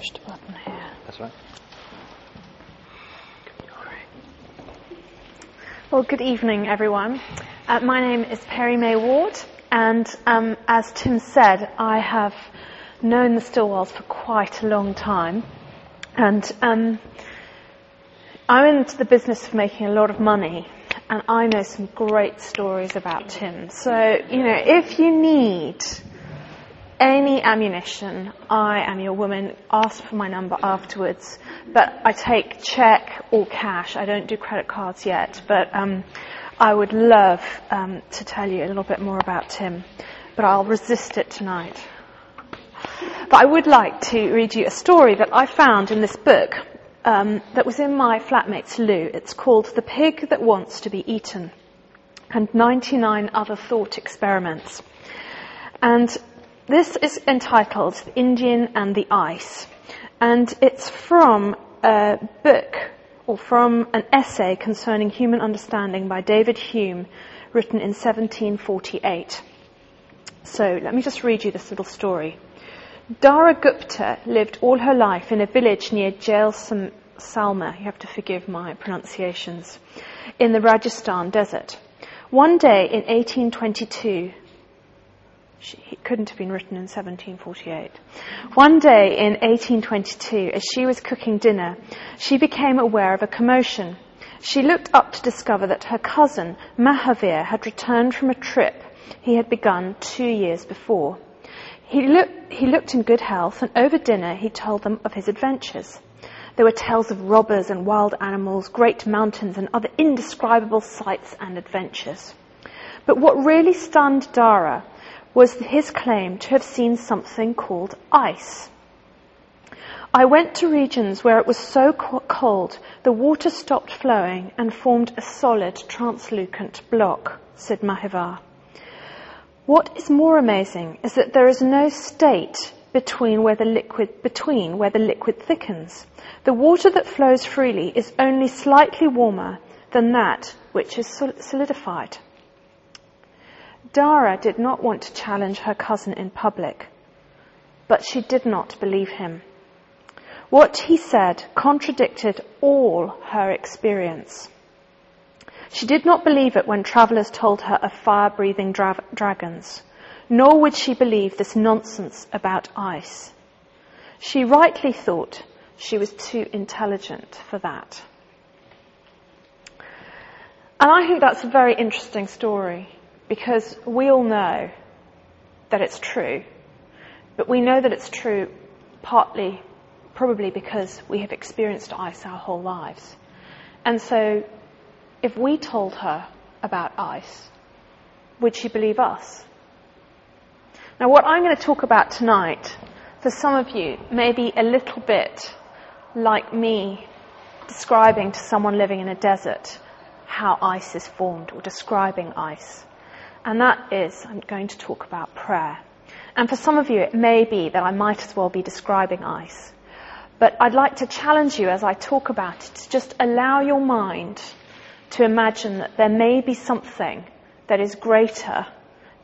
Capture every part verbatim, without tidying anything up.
Push the button here. That's right. All right. Well, good evening, everyone. Uh, my name is Perry May Ward, and um, as Tim said, I have known the Stillwells for quite a long time, and um, I'm into the business of making a lot of money, and I know some great stories about Tim. So, you know, if you need any ammunition, I am your woman. Ask for my number afterwards. But I take cheque or cash. I don't do credit cards yet, but um, I would love um, to tell you a little bit more about Tim, but I'll resist it tonight. But I would like to read you a story that I found in this book um, that was in my flatmate's loo. It's called The Pig That Wants to Be Eaten and ninety-nine Other Thought Experiments. And this is entitled The Indian and the Ice, and it's from a book, or from an essay concerning human understanding by David Hume, written in seventeen forty-eight. So let me just read you this little story. Dara Gupta lived all her life in a village near Jaisalmer, you have to forgive my pronunciations, in the Rajasthan desert. One day in eighteen twenty-two, She, it couldn't have been written in seventeen forty-eight. One day in eighteen twenty-two, as she was cooking dinner, she became aware of a commotion. She looked up to discover that her cousin, Mahavir, had returned from a trip he had begun two years before. He, look, he looked in good health, and over dinner he told them of his adventures. There were tales of robbers and wild animals, great mountains and other indescribable sights and adventures. But what really stunned Dara was his claim to have seen something called ice. I went to regions where it was so cold the water stopped flowing and formed a solid, translucent block, said Mahivar. What is more amazing is that there is no state between where the liquid, between where the liquid thickens. The water that flows freely is only slightly warmer than that which is solidified. Dara did not want to challenge her cousin in public, but she did not believe him. What he said contradicted all her experience. She did not believe it when travellers told her of fire-breathing dra- dragons, nor would she believe this nonsense about ice. She rightly thought she was too intelligent for that. And I think that's a very interesting story, because we all know that it's true, but we know that it's true partly, probably because we have experienced ice our whole lives. And so if we told her about ice, would she believe us? Now, what I'm going to talk about tonight, for some of you, may be a little bit like me describing to someone living in a desert how ice is formed, or describing ice. And that is, I'm going to talk about prayer. And for some of you, it may be that I might as well be describing ice. But I'd like to challenge you as I talk about it to just allow your mind to imagine that there may be something that is greater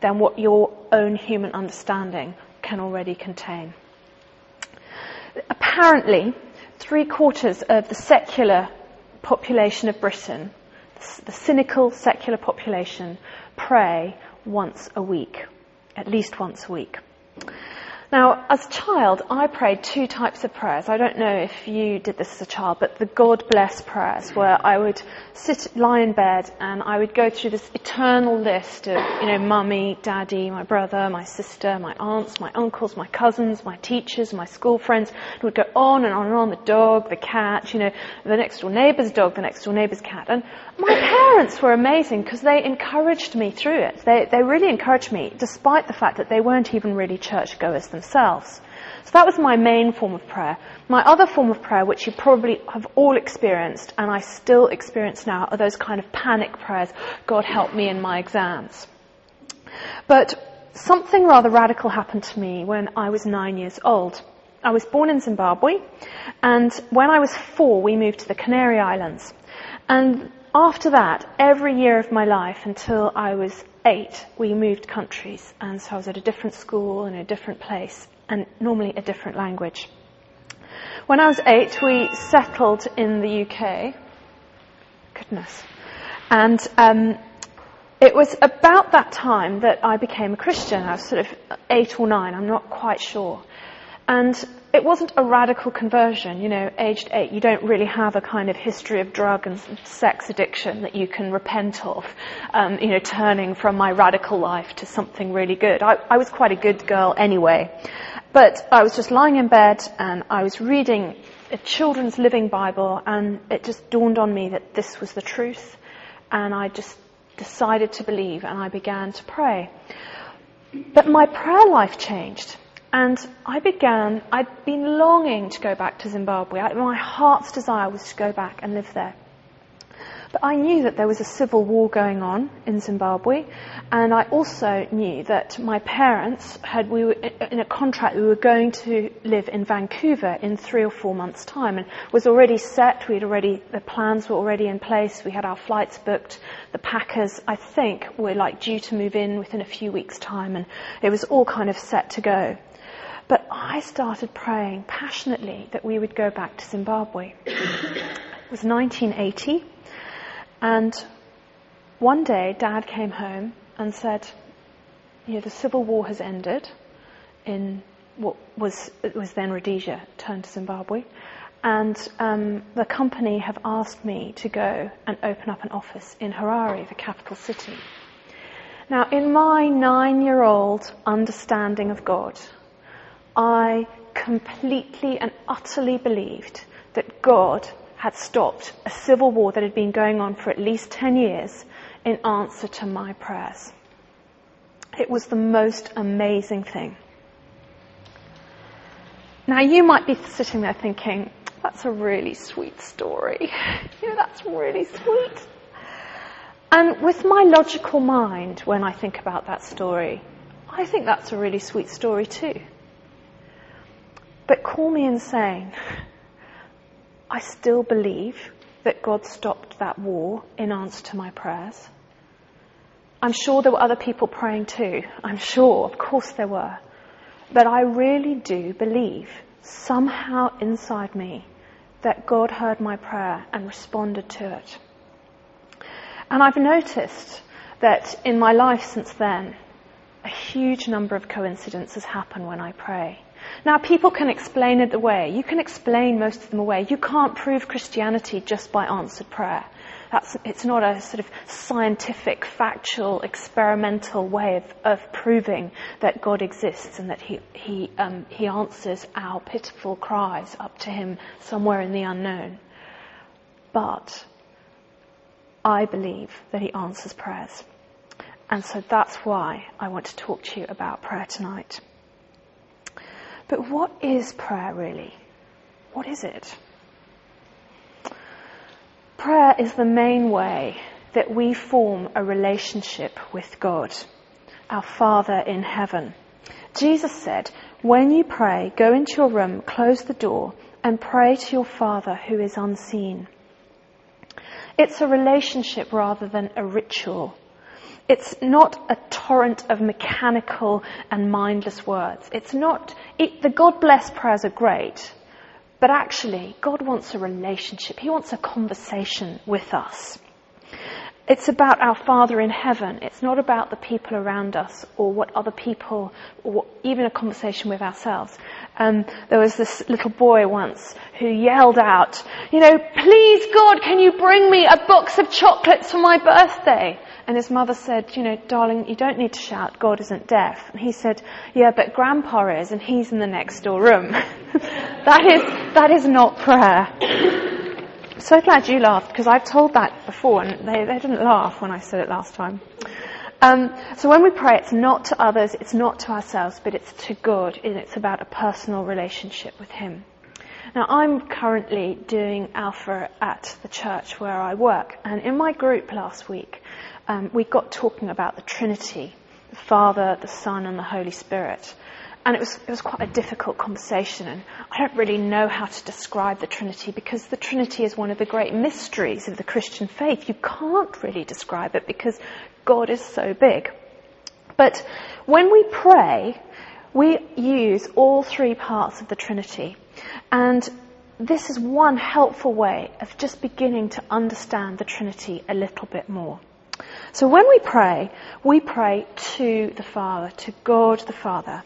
than what your own human understanding can already contain. Apparently, three quarters of the secular population of Britain, the cynical secular population, pray once a week, at least once a week. Now, as a child, I prayed two types of prayers. I don't know if you did this as a child, but the God bless prayers, where I would sit, lie in bed, and I would go through this eternal list of, you know, mummy, daddy, my brother, my sister, my aunts, my uncles, my cousins, my teachers, my school friends. It would go on and on and on, the dog, the cat, you know, the next door neighbour's dog, the next door neighbour's cat. And my parents were amazing because they encouraged me through it. They, they really encouraged me, despite the fact that they weren't even really churchgoers themselves. So that was my main form of prayer. My other form of prayer, which you probably have all experienced, and I still experience now, are those kind of panic prayers, God help me in my exams. But something rather radical happened to me when I was nine years old. I was born in Zimbabwe, and when I was four, we moved to the Canary Islands. And after that, every year of my life until I was eight, we moved countries, and so I was at a different school in a different place, and normally a different language. When I was eight, we settled in the U K. Goodness. And um, it was about that time that I became a Christian. I was sort of eight or nine, I'm not quite sure. And it wasn't a radical conversion. You know, aged eight, you don't really have a kind of history of drug and sex addiction that you can repent of, um, you know, turning from my radical life to something really good. I, I was quite a good girl anyway. But I was just lying in bed and I was reading a children's living Bible, and it just dawned on me that this was the truth, and I just decided to believe, and I began to pray. But my prayer life changed. And I began, I'd been longing to go back to Zimbabwe. I, my heart's desire was to go back and live there. But I knew that there was a civil war going on in Zimbabwe. And I also knew that my parents had, we were in a contract, we were going to live in Vancouver in three or four months' time. And it was already set, we'd already, the plans were already in place, we had our flights booked. The Packers, I think, were like due to move in within a few weeks' time. And it was all kind of set to go. But I started praying passionately that we would go back to Zimbabwe. It was nineteen eighty, and one day Dad came home and said, you know, the civil war has ended in what was, it was then Rhodesia, turned to Zimbabwe, and um, the company have asked me to go and open up an office in Harare, the capital city. Now, in my nine-year-old understanding of God, I completely and utterly believed that God had stopped a civil war that had been going on for at least ten years in answer to my prayers. It was the most amazing thing. Now, you might be sitting there thinking, that's a really sweet story. You know, that's really sweet. And with my logical mind, when I think about that story, I think that's a really sweet story too. But call me insane, I still believe that God stopped that war in answer to my prayers. I'm sure there were other people praying too. I'm sure, of course there were. But I really do believe, somehow inside me, that God heard my prayer and responded to it. And I've noticed that in my life since then, a huge number of coincidences happen when I pray. Now, people can explain it away. You can explain most of them away. You can't prove Christianity just by answered prayer. That's, it's not a sort of scientific, factual, experimental way of, of proving that God exists and that he, he, um, he answers our pitiful cries up to him somewhere in the unknown. But I believe that he answers prayers. And so that's why I want to talk to you about prayer tonight. But what is prayer really? What is it? Prayer is the main way that we form a relationship with God, our Father in heaven. Jesus said, when you pray, go into your room, close the door, and pray to your Father who is unseen. It's a relationship rather than a ritual. It's not a torrent of mechanical and mindless words. It's not, it, the God bless prayers are great, but actually God wants a relationship. He wants a conversation with us. It's about our Father in heaven. It's not about the people around us or what other people, or even a conversation with ourselves. Um, there was this little boy once who yelled out, you know, please God, can you bring me a box of chocolates for my birthday? And his mother said, you know, darling, you don't need to shout, God isn't deaf. And he said, yeah, but Grandpa is, and he's in the next door room. That is, that is not prayer. I'm so glad you laughed, because I've told that before, and they, they didn't laugh when I said it last time. Um, so when we pray, it's not to others, it's not to ourselves, but it's to God, and it's about a personal relationship with him. Now, I'm currently doing Alpha at the church where I work, and in my group last week, Um, we got talking about the Trinity, the Father, the Son, and the Holy Spirit. And it was, it was quite a difficult conversation, and I don't really know how to describe the Trinity, because the Trinity is one of the great mysteries of the Christian faith. You can't really describe it because God is so big. But when we pray, we use all three parts of the Trinity. And this is one helpful way of just beginning to understand the Trinity a little bit more. So when we pray, we pray to the Father, to God the Father.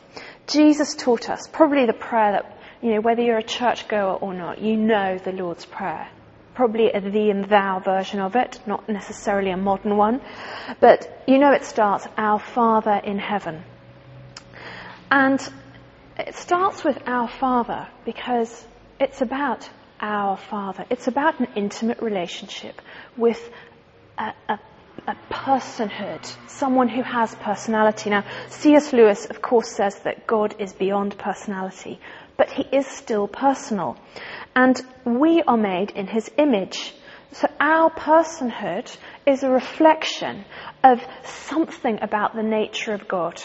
Jesus taught us probably the prayer that, you know, whether you're a churchgoer or not, you know the Lord's Prayer. Probably a thee and thou version of it, not necessarily a modern one. But you know it starts, Our Father in Heaven. And it starts with Our Father because it's about our Father. It's about an intimate relationship with a, a, a personhood, someone who has personality. Now, C S Lewis, of course, says that God is beyond personality, but he is still personal. And we are made in his image. So our personhood is a reflection of something about the nature of God.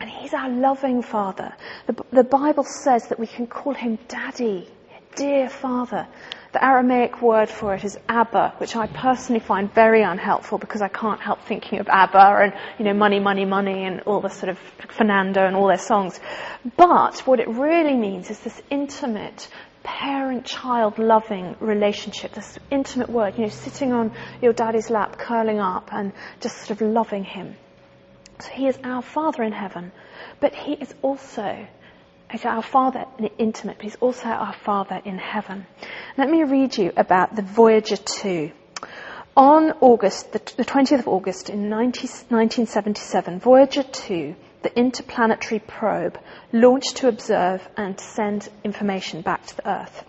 And he's our loving Father. The, the Bible says that we can call him Daddy, dear Father. The Aramaic word for it is Abba, which I personally find very unhelpful because I can't help thinking of Abba and, you know, money, money, money and all the sort of Fernando and all their songs. But what it really means is this intimate parent-child loving relationship, this intimate word, you know, sitting on your daddy's lap, curling up and just sort of loving him. So he is our Father in heaven, but he is also he's our Father in the intimate, but he's also our Father in heaven. Let me read you about the Voyager two. On August, the twentieth of August in nineteen seventy-seven, Voyager two, the interplanetary probe, launched to observe and send information back to the Earth.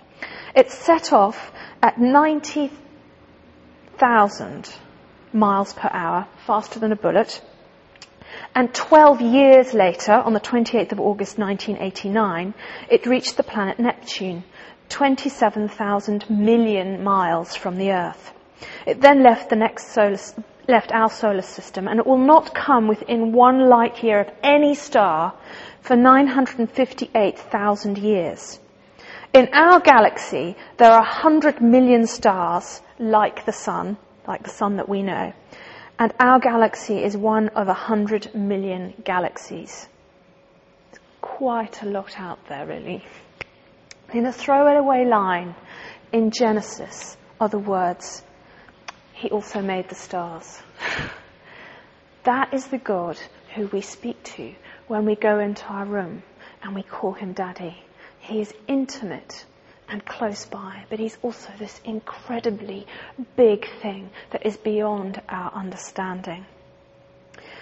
It set off at ninety thousand miles per hour, faster than a bullet. And twelve years later, on the twenty-eighth of August nineteen eighty-nine, it reached the planet Neptune, twenty-seven thousand million miles from the Earth. It then left the next solar, left our solar system, and it will not come within one light year of any star for nine hundred fifty-eight thousand years. In our galaxy, there are one hundred million stars like the Sun, like the Sun that we know. And our galaxy is one of a hundred million galaxies. Quite a lot out there, really. In a throwaway line in Genesis are the words, He also made the stars. That is the God who we speak to when we go into our room and we call him Daddy. He is intimate and close by, but he's also this incredibly big thing that is beyond our understanding.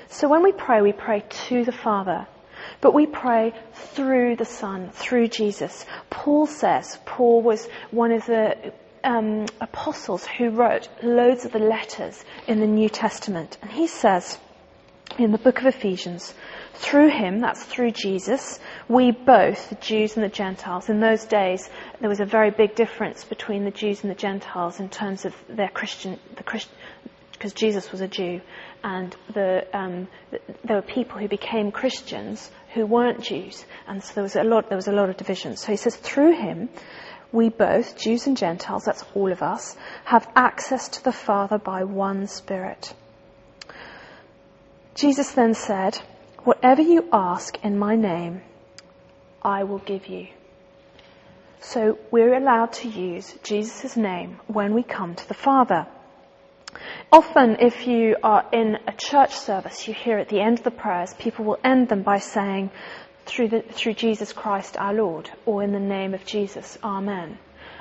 So when we pray, we pray to the Father, but we pray through the Son, through Jesus. Paul says, Paul was one of the um, apostles who wrote loads of the letters in the New Testament, and he says in the book of Ephesians, through him, that's through Jesus, we both, the Jews and the Gentiles, in those days there was a very big difference between the Jews and the Gentiles in terms of their Christian, the Christian, because Jesus was a Jew, and the, um, there were people who became Christians who weren't Jews, and so there was a lot, there was a lot of division. So he says, through him, we both, Jews and Gentiles, that's all of us, have access to the Father by one Spirit. Jesus then said, whatever you ask in my name, I will give you. So we're allowed to use Jesus' name when we come to the Father. Often if you are in a church service, you hear at the end of the prayers, people will end them by saying, through, the, through Jesus Christ our Lord, or in the name of Jesus, Amen.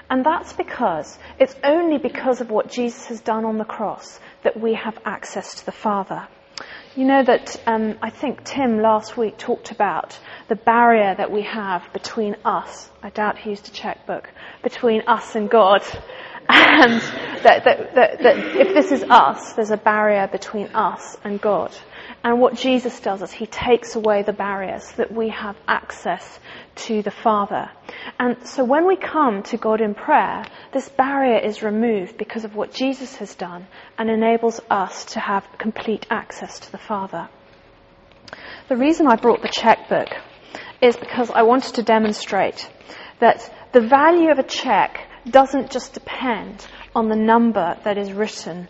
And that's because, it's only because of what Jesus has done on the cross that we have access to the Father. You know that um, I think Tim last week talked about the barrier that we have between us, I doubt he used a checkbook, between us and God, and that, that, that, that if this is us, there's a barrier between us and God. And what Jesus does is he takes away the barriers so that we have access to the Father. And so when we come to God in prayer, this barrier is removed because of what Jesus has done and enables us to have complete access to the Father. The reason I brought the checkbook is because I wanted to demonstrate that the value of a check doesn't just depend on the number that is written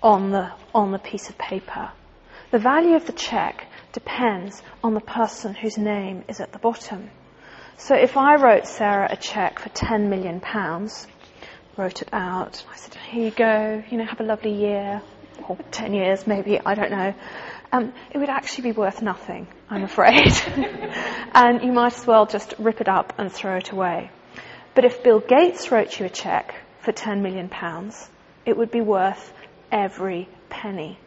on the, on the piece of paper. The value of the check depends on the person whose name is at the bottom. So if I wrote Sarah a cheque for ten million pounds, wrote it out, I said, here you go, you know, have a lovely year, or ten years maybe, I don't know, um, it would actually be worth nothing, I'm afraid. And you might as well just rip it up and throw it away. But if Bill Gates wrote you a cheque for ten million pounds, it would be worth every penny.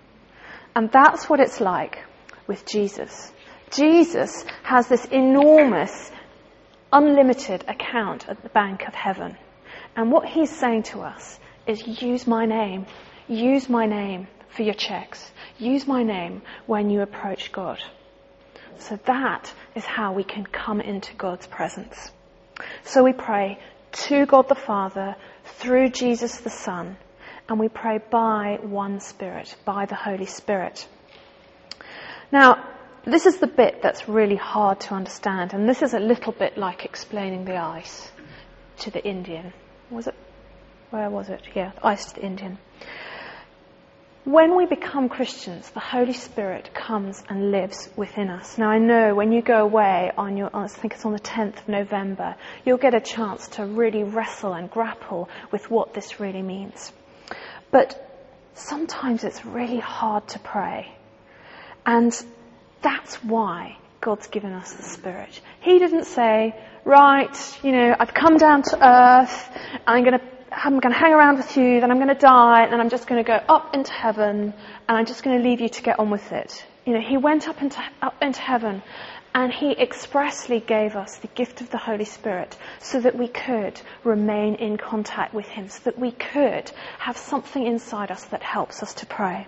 And that's what it's like with Jesus. Jesus has this enormous, unlimited account at the bank of heaven. And what he's saying to us is, use my name. Use my name for your checks. Use my name when you approach God. So that is how we can come into God's presence. So we pray to God the Father, through Jesus the Son, and we pray by one Spirit, by the Holy Spirit. Now, this is the bit that's really hard to understand, and this is a little bit like explaining the ice to the Indian. Was it? Where was it? Yeah, ice to the Indian. When we become Christians, the Holy Spirit comes and lives within us. Now I know when you go away on your, I think it's on the tenth of November, you'll get a chance to really wrestle and grapple with what this really means. But sometimes it's really hard to pray. And that's why God's given us the Spirit. He didn't say, right, you know, I've come down to earth, I'm going to I'm going to hang around with you, then I'm going to die, and then I'm just going to go up into heaven, and I'm just going to leave you to get on with it. You know, he went up into, up into heaven, and he expressly gave us the gift of the Holy Spirit so that we could remain in contact with him, so that we could have something inside us that helps us to pray.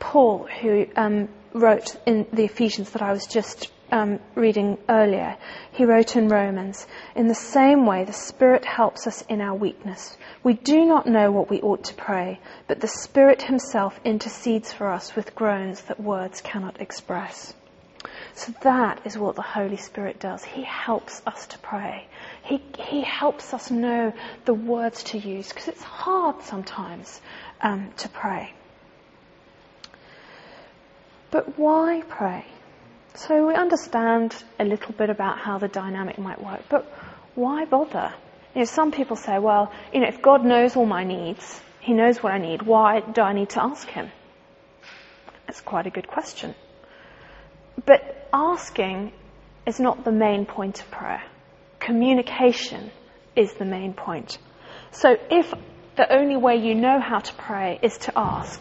Paul, who um, wrote in the Ephesians that I was just Um, reading earlier, he wrote in Romans, in the same way the Spirit helps us in our weakness. We do not know what we ought to pray, but the Spirit himself intercedes for us with groans that words cannot express. So that is what the Holy Spirit does. He helps us to pray. He he helps us know the words to use, because it's hard sometimes um, to pray. But why pray? So we understand a little bit about how the dynamic might work, but why bother? You know, some people say, well, you know, if God knows all my needs, he knows what I need, why do I need to ask him? That's quite a good question. But asking is not the main point of prayer. Communication is the main point. So if the only way you know how to pray is to ask,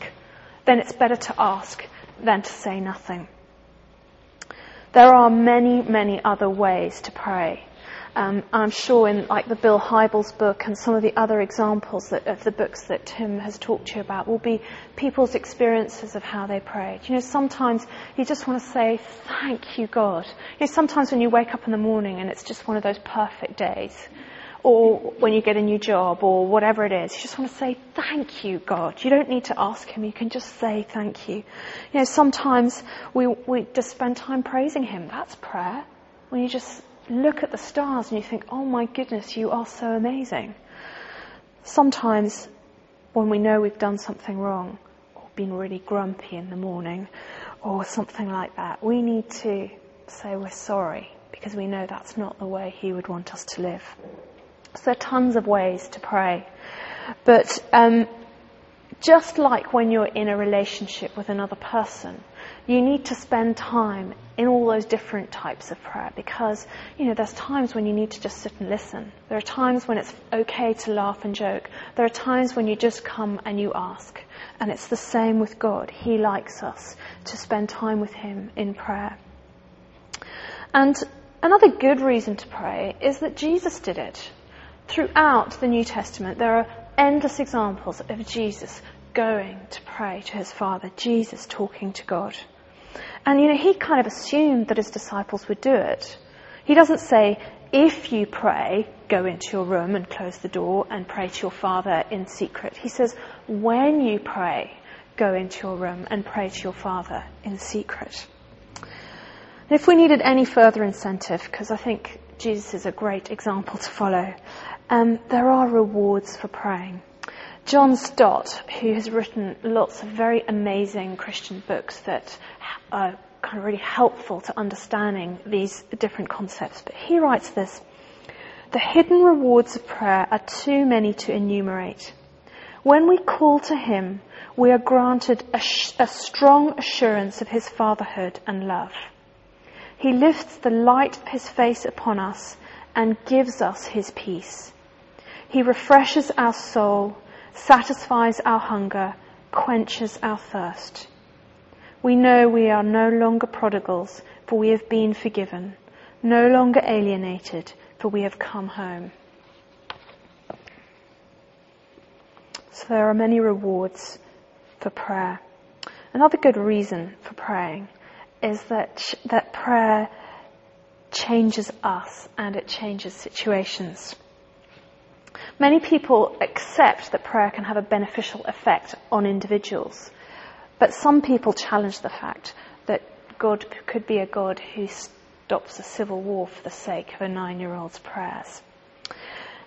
then it's better to ask than to say nothing. There are many, many other ways to pray. Um, I'm sure in like the Bill Hybels book and some of the other examples that, of the books that Tim has talked to you about will be people's experiences of how they prayed. You know, sometimes you just want to say, thank you, God. You know, sometimes when you wake up in the morning and it's just one of those perfect days, or when you get a new job or whatever it is, you just want to say, thank you, God. You don't need to ask him. You can just say thank you. You know, sometimes we, we just spend time praising him. That's prayer. When you just look at the stars and you think, oh my goodness, you are so amazing. Sometimes when we know we've done something wrong or been really grumpy in the morning or something like that, we need to say we're sorry, because we know that's not the way he would want us to live. So there are tons of ways to pray. But um, just like when you're in a relationship with another person, you need to spend time in all those different types of prayer, because, you know, there's times when you need to just sit and listen. There are times when it's okay to laugh and joke. There are times when you just come and you ask. And it's the same with God. He likes us to spend time with him in prayer. And another good reason to pray is that Jesus did it. Throughout the New Testament, there are endless examples of Jesus going to pray to his Father, Jesus talking to God. And, you know, he kind of assumed that his disciples would do it. He doesn't say, if you pray, go into your room and close the door and pray to your Father in secret. He says, when you pray, go into your room and pray to your Father in secret. And if we needed any further incentive, because I think Jesus is a great example to follow, Um, there are rewards for praying. John Stott, who has written lots of very amazing Christian books that uh, kind of really helpful to understanding these different concepts. But he writes this: the hidden rewards of prayer are too many to enumerate. When we call to him, we are granted a, sh- a strong assurance of his fatherhood and love. He lifts the light of his face upon us and gives us his peace. He refreshes our soul, satisfies our hunger, quenches our thirst. We know we are no longer prodigals, for we have been forgiven, no longer alienated, for we have come home. So there are many rewards for prayer. Another good reason for praying is that that prayer changes us and it changes situations. Many people accept that prayer can have a beneficial effect on individuals, but some people challenge the fact that God could be a God who stops a civil war for the sake of a nine-year-old's prayers.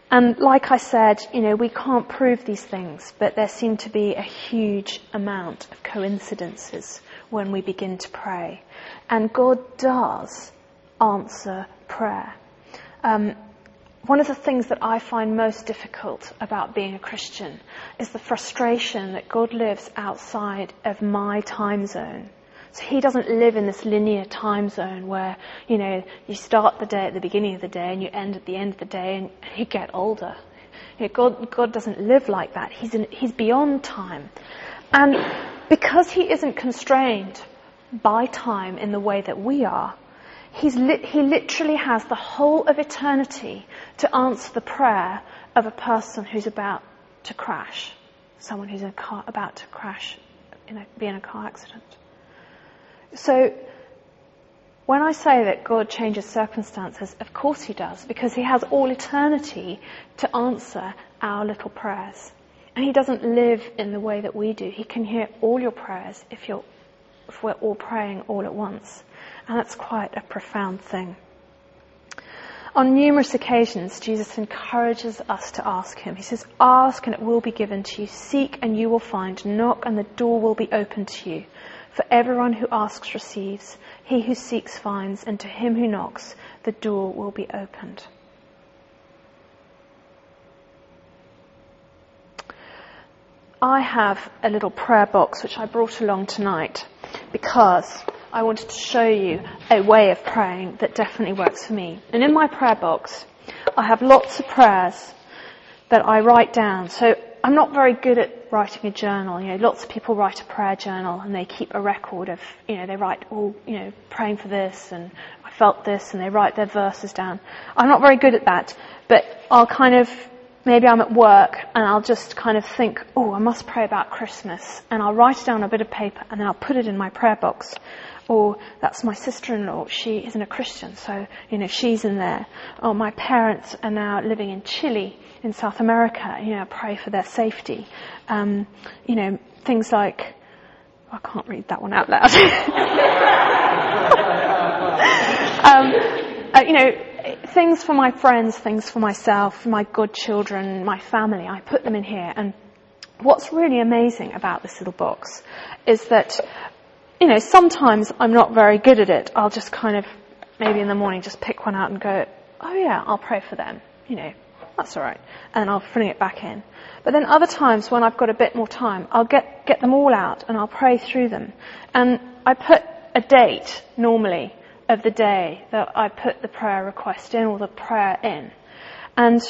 And like I said, you know, we can't prove these things, but there seem to be a huge amount of coincidences when we begin to pray. And God does answer prayer. Um, one of the things that I find most difficult about being a Christian is the frustration that God lives outside of my time zone. So he doesn't live in this linear time zone where, you know, you start the day at the beginning of the day and you end at the end of the day and you get older. You know, God, God doesn't live like that. He's in, he's beyond time. And because he isn't constrained by time in the way that we are, he's li- he literally has the whole of eternity to answer the prayer of a person who's about to crash, someone who's in a car, about to crash, in a, be in a car accident. So when I say that God changes circumstances, of course he does, because he has all eternity to answer our little prayers. And he doesn't live in the way that we do. He can hear all your prayers if you're, if we're all praying all at once. And that's quite a profound thing. On numerous occasions, Jesus encourages us to ask him. He says, "Ask and it will be given to you. Seek and you will find. Knock and the door will be opened to you. For everyone who asks receives, he who seeks finds, and to him who knocks, the door will be opened." I have a little prayer box which I brought along tonight because I wanted to show you a way of praying that definitely works for me. And in my prayer box, I have lots of prayers that I write down. So I'm not very good at writing a journal. You know, lots of people write a prayer journal and they keep a record of, you know, they write, oh, you know, praying for this and I felt this, and they write their verses down. I'm not very good at that, but I'll kind of, maybe I'm at work and I'll just kind of think, oh, I must pray about Christmas, and I'll write it down on a bit of paper and then I'll put it in my prayer box. Or that's my sister-in-law, she isn't a Christian, so, you know, she's in there. Or my parents are now living in Chile, in South America, you know, I pray for their safety. Um, you know, things like, I can't read that one out loud. um, uh, you know, things for my friends, things for myself, my godchildren, my family, I put them in here. And what's really amazing about this little box is that, you know, sometimes I'm not very good at it. I'll just kind of, maybe in the morning, just pick one out and go, oh yeah, I'll pray for them, you know, that's all right. And I'll bring it back in. But then other times when I've got a bit more time, I'll get, get them all out and I'll pray through them. And I put a date normally of the day that I put the prayer request in or the prayer in. And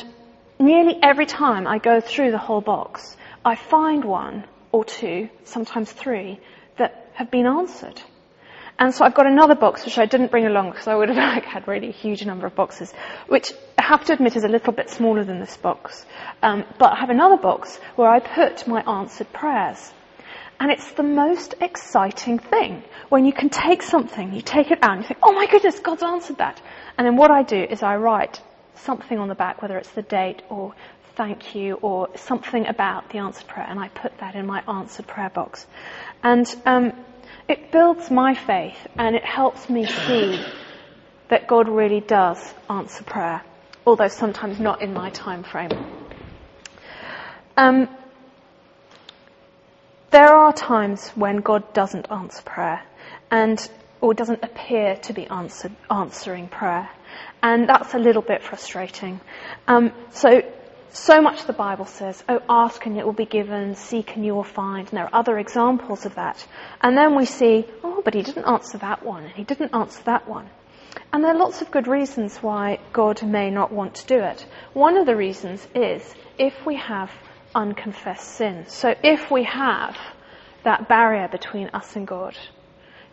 nearly every time I go through the whole box, I find one or two, sometimes three, that have been answered. And so I've got another box, which I didn't bring along because I would have like, had really a huge number of boxes, which I have to admit is a little bit smaller than this box. Um, but I have another box where I put my answered prayers. And it's the most exciting thing when you can take something, you take it out and you think, oh my goodness, God's answered that. And then what I do is I write something on the back, whether it's the date or thank you or something about the answered prayer, and I put that in my answered prayer box. And um, it builds my faith and it helps me see that God really does answer prayer, although sometimes not in my time frame. Um, there are times when God doesn't answer prayer, and or doesn't appear to be answered, answering prayer. And that's a little bit frustrating. Um, so, so much the Bible says, oh, ask and it will be given, seek and you will find. And there are other examples of that. And then we see, oh, but he didn't answer that one, and he didn't answer that one. And there are lots of good reasons why God may not want to do it. One of the reasons is if we have unconfessed sin. So if we have that barrier between us and God,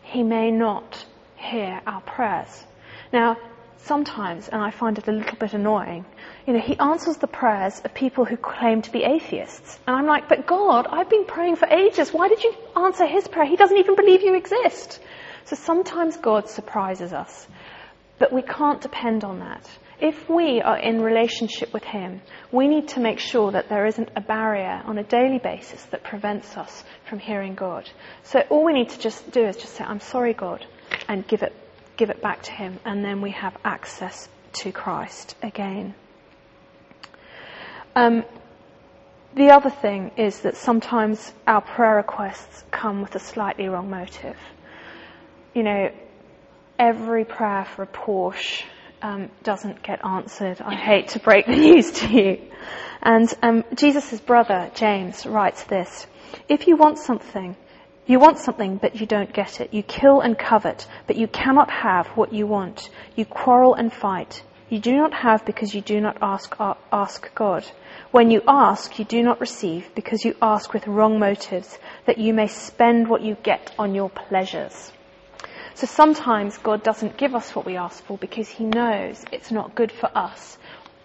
he may not hear our prayers. Now, sometimes, and I find it a little bit annoying, you know, he answers the prayers of people who claim to be atheists. And I'm like, but God, I've been praying for ages. Why did you answer his prayer? He doesn't even believe you exist. So sometimes God surprises us. But we can't depend on that. If we are in relationship with him, we need to make sure that there isn't a barrier on a daily basis that prevents us from hearing God. So all we need to just do is just say, I'm sorry, God, and give it, give it back to him. And then we have access to Christ again. Um, the other thing is that sometimes our prayer requests come with a slightly wrong motive. You know, every prayer for a Porsche um, doesn't get answered. I hate to break the news to you. And um, Jesus' brother, James, writes this. If you want something, you want something, but you don't get it. You kill and covet, but you cannot have what you want. You quarrel and fight. You do not have because you do not ask, uh, ask God. When you ask, you do not receive because you ask with wrong motives, that you may spend what you get on your pleasures. So sometimes God doesn't give us what we ask for because he knows it's not good for us,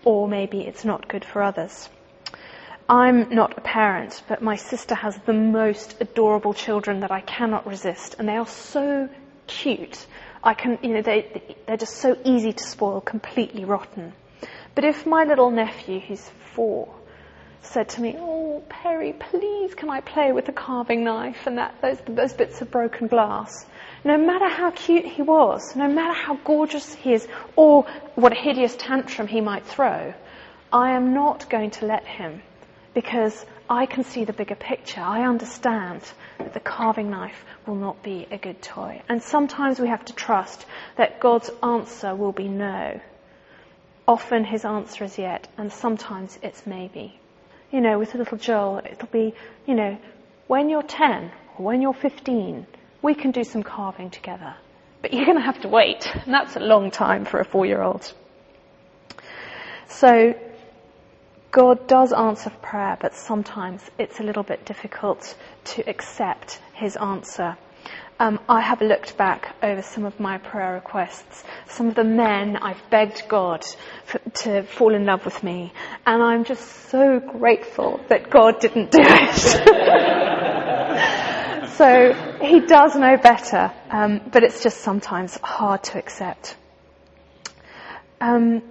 or maybe it's not good for others. I'm not a parent, but my sister has the most adorable children that I cannot resist, and they are so cute. I can, you know, they, they're just so easy to spoil, completely rotten. But if my little nephew, who's four, said to me, oh, Perry, please can I play with the carving knife and that those, those bits of broken glass? No matter how cute he was, no matter how gorgeous he is, or what a hideous tantrum he might throw, I am not going to let him, because I can see the bigger picture. I understand that the carving knife will not be a good toy. And sometimes we have to trust that God's answer will be no. Often his answer is yet, and sometimes it's maybe. You know, with little Joel, it'll be, you know, when you're ten, or when you're fifteen, we can do some carving together. But you're going to have to wait. And that's a long time for a four-year-old. So God does answer prayer, but sometimes it's a little bit difficult to accept his answer. Um, I have looked back over some of my prayer requests. Some of the men I've begged God for, to fall in love with me. And I'm just so grateful that God didn't do it. So he does know better, um, but it's just sometimes hard to accept. Um,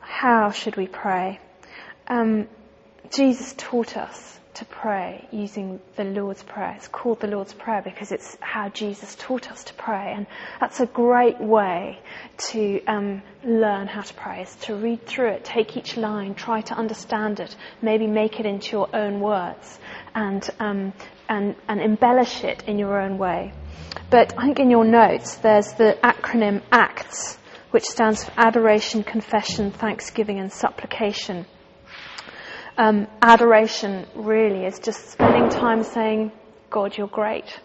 how should we pray? Um, Jesus taught us to pray using the Lord's Prayer. It's called the Lord's Prayer because it's how Jesus taught us to pray. And that's a great way to um, learn how to pray, is to read through it, take each line, try to understand it, maybe make it into your own words and um, and, and embellish it in your own way. But I think in your notes there's the acronym ACTS, which stands for Adoration, Confession, Thanksgiving and Supplication. Um, adoration really is just spending time saying, God, you're great.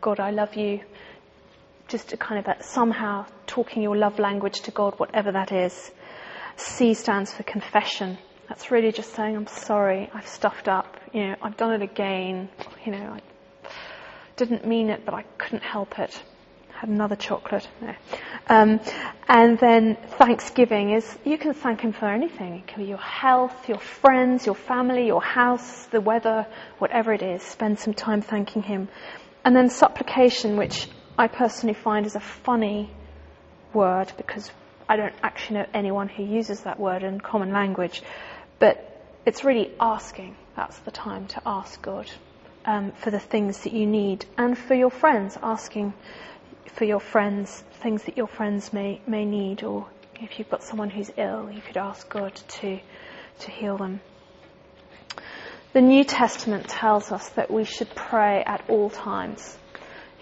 God, I love you. Just to kind of that somehow talking your love language to God, whatever that is. C stands for confession. That's really just saying, I'm sorry, I've stuffed up. You know, I've done it again. You know, I didn't mean it, but I couldn't help it. Had another chocolate. No. Um, and then thanksgiving is, you can thank him for anything. It can be your health, your friends, your family, your house, the weather, whatever it is. Spend some time thanking him. And then supplication, which I personally find is a funny word because I don't actually know anyone who uses that word in common language. But it's really asking. That's the time to ask God um, for the things that you need. And for your friends, asking for your friends, things that your friends may, may need, or if you've got someone who's ill, you could ask God to, to heal them. The New Testament tells us that we should pray at all times.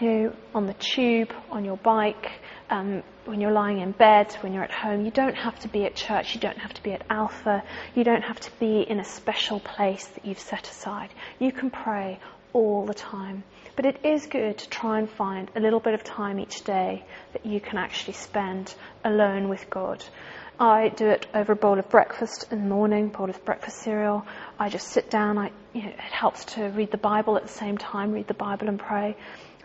you know, on the tube, on your bike, um, when you're lying in bed, when you're at home. You don't have to be at church, you don't have to be at Alpha, you don't have to be in a special place that you've set aside. You can pray all the time. But it is good to try and find a little bit of time each day that you can actually spend alone with God. I do it over a bowl of breakfast in the morning, bowl of breakfast cereal. I just sit down. I, you know, it helps to read the Bible at the same time, read the Bible and pray.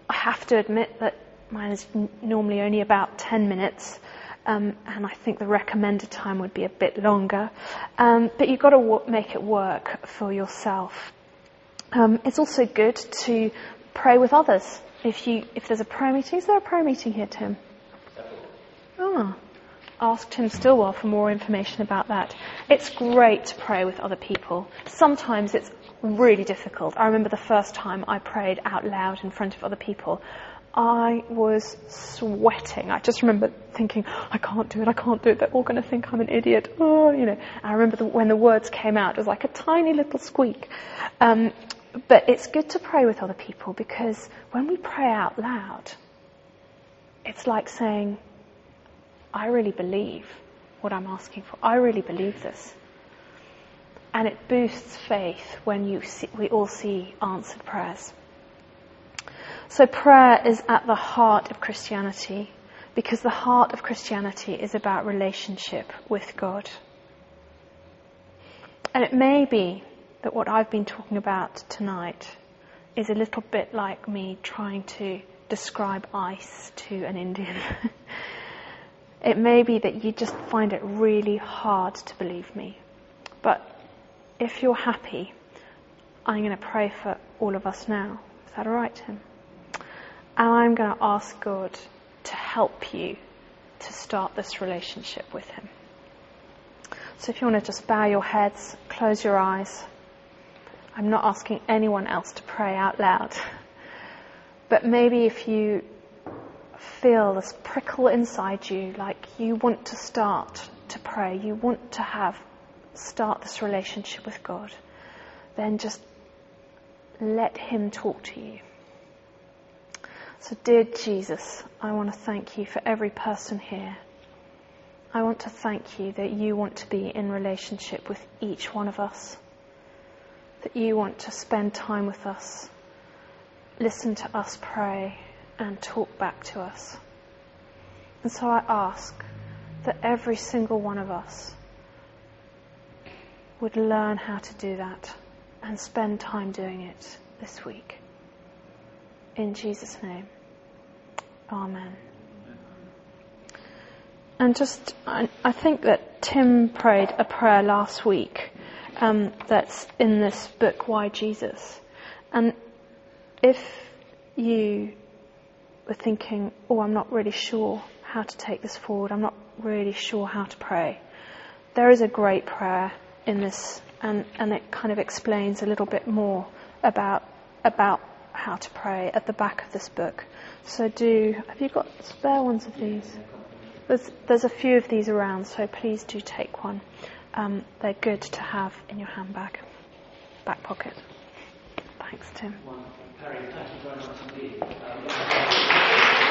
I have to admit that mine is n- normally only about ten minutes, um, and I think the recommended time would be a bit longer. Um, but you've got to w- make it work for yourself. Um, it's also good to pray with others. If you, if there's a prayer meeting, is there a prayer meeting here, Tim? Oh. Ask Tim Stillwell for more information about that. It's great to pray with other people. Sometimes it's really difficult. I remember the first time I prayed out loud in front of other people. I was sweating. I just remember thinking, I can't do it, I can't do it. They're all going to think I'm an idiot. Oh, you know. I remember the, when the words came out, it was like a tiny little squeak. Um, but it's good to pray with other people, because when we pray out loud, it's like saying, I really believe what I'm asking for. I really believe this. And it boosts faith when you see, we all see answered prayers. So prayer is at the heart of Christianity, because the heart of Christianity is about relationship with God. And it may be that what I've been talking about tonight is a little bit like me trying to describe ice to an Indian. It may be that you just find it really hard to believe me. But if you're happy, I'm going to pray for all of us now. Is that all right, Tim? And I'm going to ask God to help you to start this relationship with him. So if you want to just bow your heads, close your eyes. I'm not asking anyone else to pray out loud. But maybe if you feel this prickle inside you, like you want to start to pray, you want to have start this relationship with God, then just let him talk to you. So dear Jesus, I want to thank you for every person here. I want to thank you that you want to be in relationship with each one of us, that you want to spend time with us, listen to us pray, and talk back to us. And so I ask that every single one of us would learn how to do that and spend time doing it this week. In Jesus' name, amen. And just, I, I think that Tim prayed a prayer last week um, that's in this book, Why Jesus? And if you we're thinking, oh, I'm not really sure how to take this forward, I'm not really sure how to pray, there is a great prayer in this, and, and it kind of explains a little bit more about about how to pray at the back of this book. So do, have you got spare ones of these? There's, there's a few of these around, so please do take one. Um, they're good to have in your handbag, back pocket. Thanks, Tim. Perry, thank you very much indeed.